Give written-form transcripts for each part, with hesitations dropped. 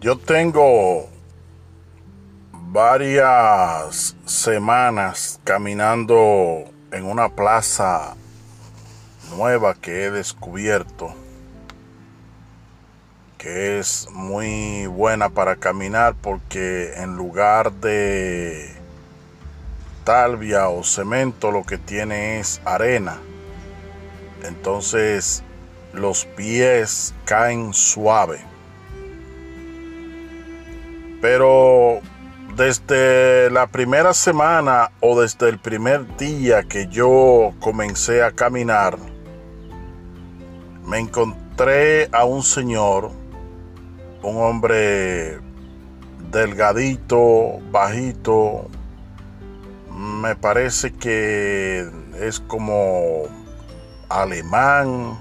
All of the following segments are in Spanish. Yo tengo varias semanas caminando en una plaza nueva que he descubierto, que es muy buena para caminar, porque en lugar de talvia o cemento lo que tiene es arena. Entonces los pies caen suave. Pero desde la primera semana o desde el primer día que yo comencé a caminar, me encontré a un señor, un hombre delgadito, bajito, me parece que es como alemán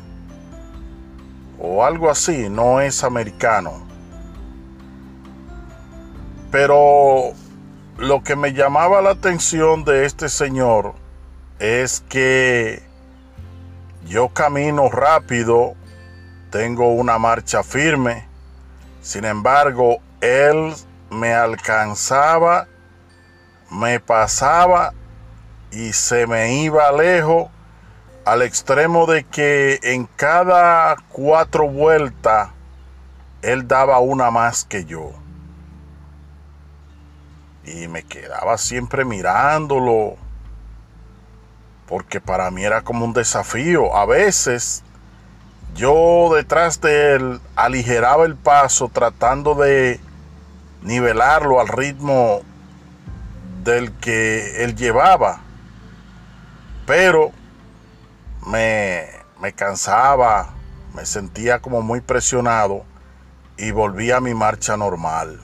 o algo así, no es americano. Pero lo que me llamaba la atención de este señor es que yo camino rápido, tengo una marcha firme, sin embargo, él me alcanzaba, me pasaba y se me iba lejos, al extremo de que en cada 4 vueltas él daba una más que yo. Y me quedaba siempre mirándolo, porque para mí era como un desafío. A veces yo detrás de él aligeraba el paso tratando de nivelarlo al ritmo del que él llevaba, pero me cansaba, me sentía como muy presionado y volvía a mi marcha normal.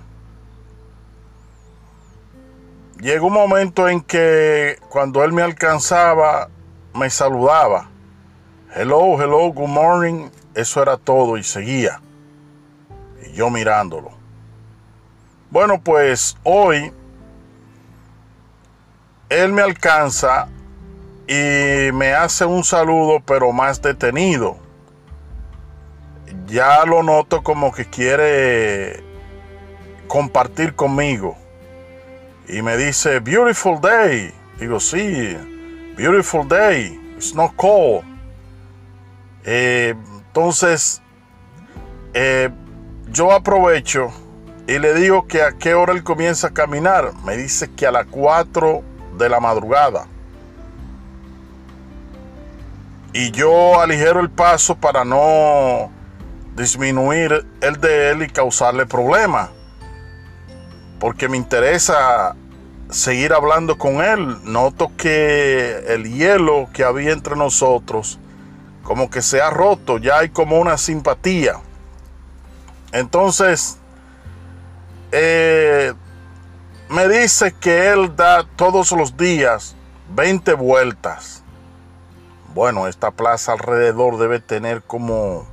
Llegó un momento en que cuando él me alcanzaba, me saludaba. Hello, hello, good morning. Eso era todo y seguía. Y yo mirándolo. Bueno, pues hoy él me alcanza y me hace un saludo, pero más detenido. Ya lo noto como que quiere compartir conmigo. Y me dice, beautiful day. Digo, sí, beautiful day. It's not cold. Entonces, yo aprovecho y le digo que a qué hora él comienza a caminar. Me dice que a las 4 de la madrugada. Y yo aligero el paso para no disminuir el de él y causarle problemas, porque me interesa seguir hablando con él. Noto que el hielo que había entre nosotros como que se ha roto, ya hay como una simpatía. Entonces, me dice que él da todos los días 20 vueltas. Bueno, esta plaza alrededor debe tener como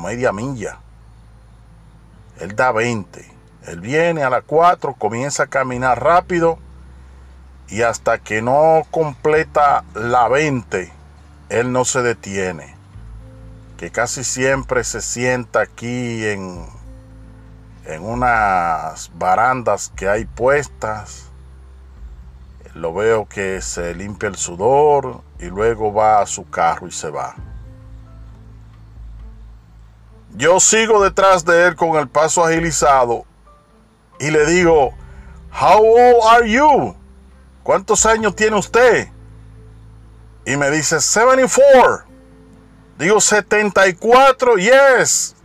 media milla. Él da 20. Él viene a las 4, comienza a caminar rápido y hasta que no completa la 20, él no se detiene. Que casi siempre se sienta aquí en unas barandas que hay puestas. Lo veo que se limpia el sudor y luego va a su carro y se va. Yo sigo detrás de él con el paso agilizado. Y le digo, how old are you? ¿Cuántos años tiene usted? Y me dice, 74. Digo, 74, yes.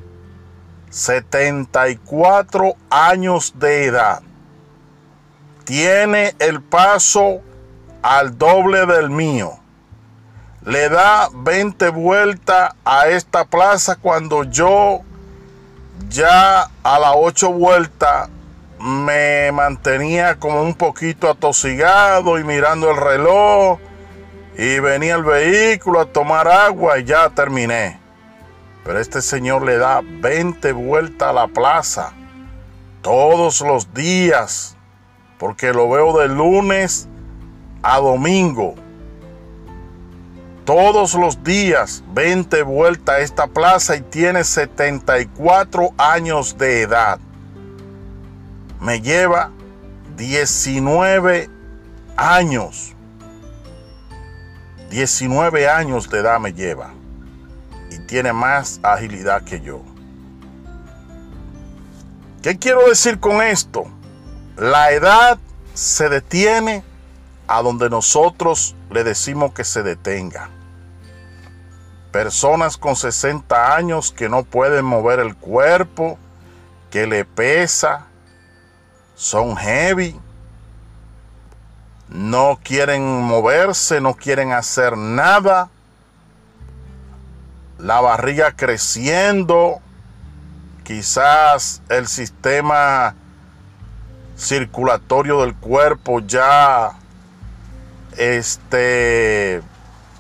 74 años de edad. Tiene el paso al doble del mío. Le da 20 vueltas a esta plaza cuando yo ya a las 8 vueltas me mantenía como un poquito atosigado y mirando el reloj, y venía el vehículo a tomar agua y ya terminé. Pero este señor le da 20 vueltas a la plaza todos los días, porque lo veo de lunes a domingo. todos los días, 20 vueltas a esta plaza y tiene 74 años de edad. Me lleva 19 años. 19 años de edad me lleva. Y tiene más agilidad que yo. ¿Qué quiero decir con esto? La edad se detiene a donde nosotros le decimos que se detenga. Personas con 60 años que no pueden mover el cuerpo, que le pesa, son heavy, no quieren moverse, no quieren hacer nada, la barriga creciendo, quizás el sistema circulatorio del cuerpo ya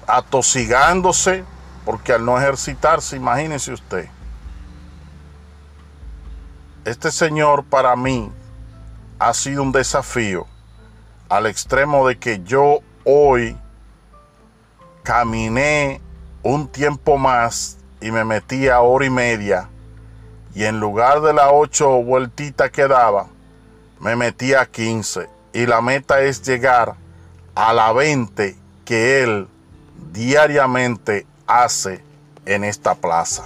atosigándose, porque al no ejercitarse, imagínese usted. Este señor para mí ha sido un desafío, al extremo de que yo hoy caminé un tiempo más y me metí a hora y media, y en lugar de las 8 vueltitas que daba, me metí a 15, y la meta es llegar a la 20 que él diariamente hace en esta plaza.